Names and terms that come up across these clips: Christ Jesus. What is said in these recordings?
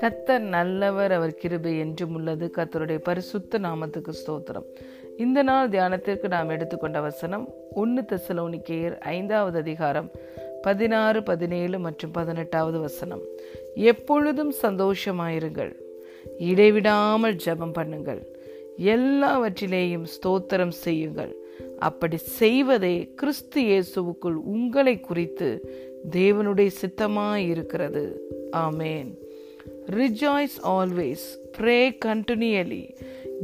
கர்த்தர் நல்லவர், அவர் கிருபை என்றும் உள்ளது. கர்த்தருடைய பரிசுத்த நாமத்துக்கு ஸ்தோத்திரம். இந்த நாள் தியானத்திற்கு நாம் எடுத்துக்கொண்ட வசனம் 1 தெசலோனிக்கேயர் 5ஆம் அதிகாரம் 16, 17 மற்றும் 18ஆவது வசனம். எப்பொழுதும் சந்தோஷமாயிருங்கள், இடைவிடாமல் ஜெபம் பண்ணுங்கள், எல்லாவற்றிலேயும் ஸ்தோத்திரம் செய்யுங்கள். அப்படி செய்வதே கிறிஸ்து இயேசுவுக்குள் உங்களை குறித்து தேவனுடைய சித்தமாய் இருக்கிறது. ஆமென். Rejoice always, pray continually,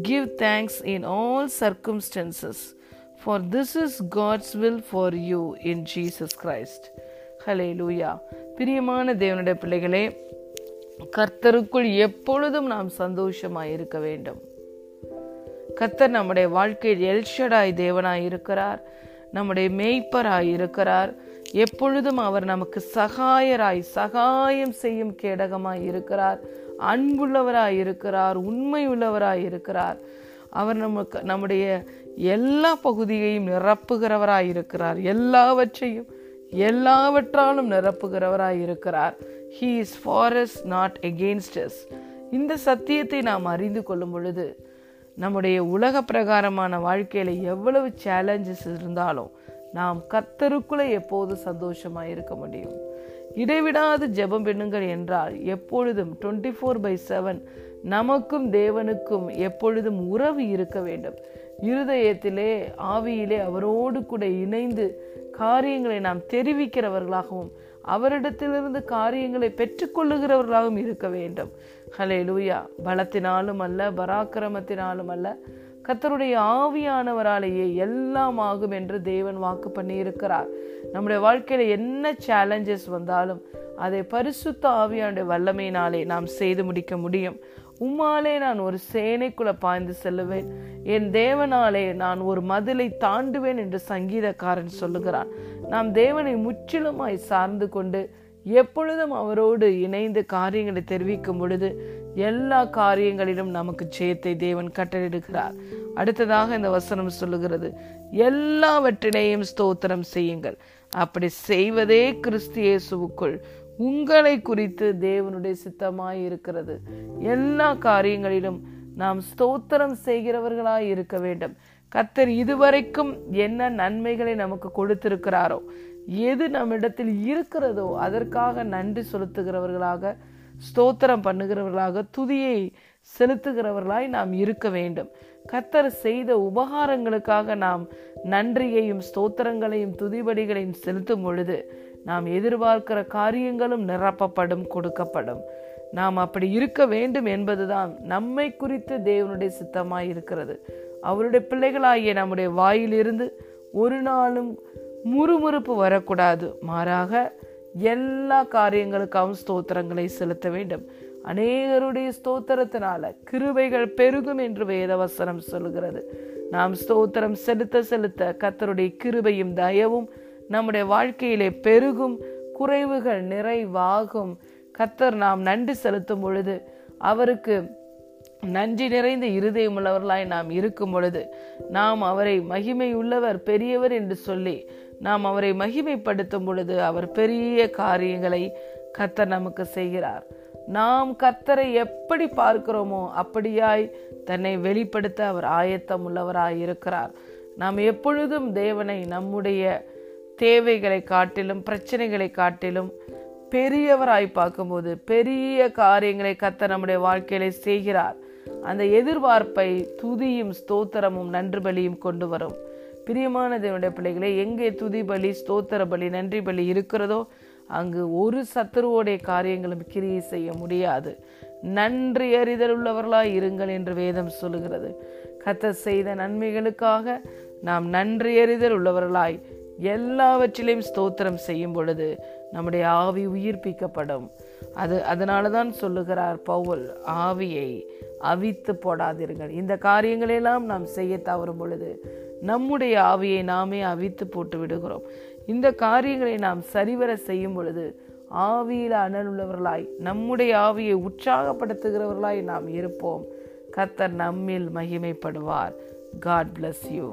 give thanks in all circumstances, for this is God's will for you in Jesus Christ. Hallelujah. பிரியமான தேவனுடைய பிள்ளைகளே, கர்த்தருக்குள் எப்பொழுதும் நாம் சந்தோஷமாய் இருக்க வேண்டும். கர்த்தர் நம்முடைய வாழ்க்கையில் எல்ஷடாய் தேவனாய் இருக்கிறார், நம்முடைய மேய்ப்பராய் இருக்கிறார். எப்பொழுதும் அவர் நமக்கு சகாயராய், சகாயம் செய்யும் கேடகமாய் இருக்கிறார், அன்புள்ளவராய் இருக்கிறார், உண்மை உள்ளவராய் இருக்கிறார். அவர் நம்முடைய எல்லா பகுதியையும் நிரப்புகிறவராய் இருக்கிறார், எல்லாவற்றையும் எல்லாவற்றாலும் நிரப்புகிறவராய் இருக்கிறார். He is for us, not against us. இந்த சத்தியத்தை நாம் அறிந்து கொள்ளும் பொழுது நம்முடைய உலக பிரகாரமான வாழ்க்கையில எவ்வளவு சேலஞ்சஸ் இருந்தாலும் நாம் கர்த்தருக்குள்ளே எப்போது சந்தோஷமாக இருக்க முடியும். இடைவிடாது ஜெபம் பண்ணுங்கள் என்றால் எப்பொழுதும் 24/7 நமக்கும் தேவனுக்கும் எப்பொழுதும் உறவு இருக்க வேண்டும். இருதயத்திலே ஆவியிலே அவரோடு கூட இணைந்து காரியங்களை நாம் தெரிவிக்கிறவர்களாகவும் அவரிடத்திலிருந்து காரியங்களை பெற்றுக்கொள்ளுகிறவர்களாகவும் இருக்க வேண்டும். ஹல்லேலூயா. பலத்தினாலும் அல்ல, பராக்கிரமத்தினாலும் அல்ல, கர்த்தருடைய ஆவியானவராலேயே எல்லாம் ஆகும் என்று தேவன் வாக்கு பண்ணி இருக்கிறார். நம்முடைய வாழ்க்கையில என்ன சேலஞ்சஸ் வந்தாலும் அதை பரிசுத்த ஆவியானுடைய வல்லமையினாலே நாம் செய்து முடிக்க முடியும். உம்மாலே நான் ஒரு சேனைக்குள்ள பாய்ந்து செல்லுவேன், என் தேவனாலே நான் ஒரு மதிலை தாண்டுவேன் என்று சங்கீதக்காரன் சொல்லுகிறான். நாம் தேவனை முற்றிலுமாய் சார்ந்து கொண்டு எப்பொழுதும் அவரோடு இணைந்து காரியங்களை தெரிவிக்கும் பொழுது எல்லா காரியங்களிலும் நமக்கு ஜெயத்தை தேவன் கட்டளையிடுகிறார். அடுத்ததாக இந்த வசனம் சொல்லுகிறது, எல்லாவற்றிலேயும் ஸ்தோத்திரம் செய்யுங்கள், அப்படி செய்வதே கிறிஸ்து இயேசுவுக்குள் உங்களை குறித்து தேவனுடைய சித்தமாய் இருக்கிறது. எல்லா காரியங்களிலும் நாம் ஸ்தோத்திரம் செய்கிறவர்களாய் இருக்க வேண்டும். கர்த்தர் இதுவரைக்கும் என்ன நன்மைகளை நமக்கு கொடுத்திருக்கிறாரோ, எது நம்மிடத்தில் இருக்கிறதோ அதற்காக நன்றி செலுத்துகிறவர்களாக, ஸ்தோத்திரம் பண்ணுகிறவர்களாக, துதியை செலுத்துகிறவர்களாய் நாம் இருக்க வேண்டும். கர்த்தர் செய்த உபகாரங்களுக்காக நாம் நன்றியையும் ஸ்தோத்திரங்களையும் துதிபடிகளையும் செலுத்தும் பொழுது நாம் எதிர்பார்க்கிற காரியங்களும் நிரப்பப்படும், கொடுக்கப்படும். நாம் அப்படி இருக்க வேண்டும் என்பதுதான் நம்மை குறித்து தேவனுடைய சித்தமாய் இருக்கிறது. அவருடைய பிள்ளைகளாகிய நம்முடைய வாயிலிருந்து ஒரு நாளும் முறுமுறுப்பு வரக்கூடாது, மாறாக எல்லா காரியங்களுக்காகவும் ஸ்தோத்திரங்களை செலுத்த வேண்டும். அநேகருடைய ஸ்தோத்திரத்தினால கிருபைகள் பெருகும் என்று வேதவசனம் சொல்கிறது. நாம் ஸ்தோத்திரம் செலுத்த செலுத்த கர்த்தருடைய கிருபையும் தயவும் நம்முடைய வாழ்க்கையிலே பெருகும், குறைவுகள் நிறைவாகும். கர்த்தர் நாம் நன்றி செலுத்தும் பொழுது, அவருக்கு நன்றி நிறைந்த இருதயம் உள்ளவர்களாய் நாம் இருக்கும் பொழுது, நாம் அவரை மகிமை உள்ளவர், பெரியவர் என்று சொல்லி நாம் அவரை மகிமைப்படுத்தும் பொழுது அவர் பெரிய காரியங்களை கர்த்தர் நமக்கு செய்கிறார். நாம் கர்த்தரை எப்படி பார்க்கிறோமோ அப்படியாய் தன்னை வெளிப்படுத்த அவர் ஆயத்தம் உள்ளவராய் இருக்கிறார். நாம் எப்பொழுதும் தேவனை நம்முடைய தேவைகளை காட்டிலும் பிரச்சனைகளை காட்டிலும் பெரியவராய் பார்க்கும்போது பெரிய காரியங்களை கர்த்தர் நம்முடைய வாழ்க்கையில செய்கிறார். அந்த எதிர்பார்ப்பை துதியும் ஸ்தோத்திரமும் நன்றி பலியும் கொண்டு வரும். பிரியமான தேவனுடைய பிள்ளைகளே, எங்கே துதி பலி, ஸ்தோத்திர பலி, நன்றி பலி இருக்கிறதோ அங்கு ஒரு சத்துருவோடைய காரியங்களும் கிரியை செய்ய முடியாது. நன்றி அறிதல் உள்ளவர்களாய் இருங்கள் என்று வேதம் சொல்லுகிறது. கர்த்தர் செய்த நன்மைகளுக்காக நாம் நன்றி அறிதல் உள்ளவர்களாய் எல்லாவற்றிலையும் ஸ்தோத்திரம் செய்யும் பொழுது நம்முடைய ஆவி உயிர்ப்பிக்கப்படும். அதனால தான் சொல்லுகிறார் பவுல், ஆவியை அவித்து போடாதீர்கள். இந்த காரியங்களெல்லாம் நாம் செய்ய தவறும் பொழுது நம்முடைய ஆவியை நாமே அவித்து போட்டு விடுகிறோம். இந்த காரியங்களை நாம் சரிவர செய்யும் பொழுது ஆவியில் அனல் உள்ளவர்களாய், நம்முடைய ஆவியை உற்சாகப்படுத்துகிறவர்களாய் நாம் இருப்போம். கர்த்தர் நம்மில் மகிமைப்படுவார். God bless you.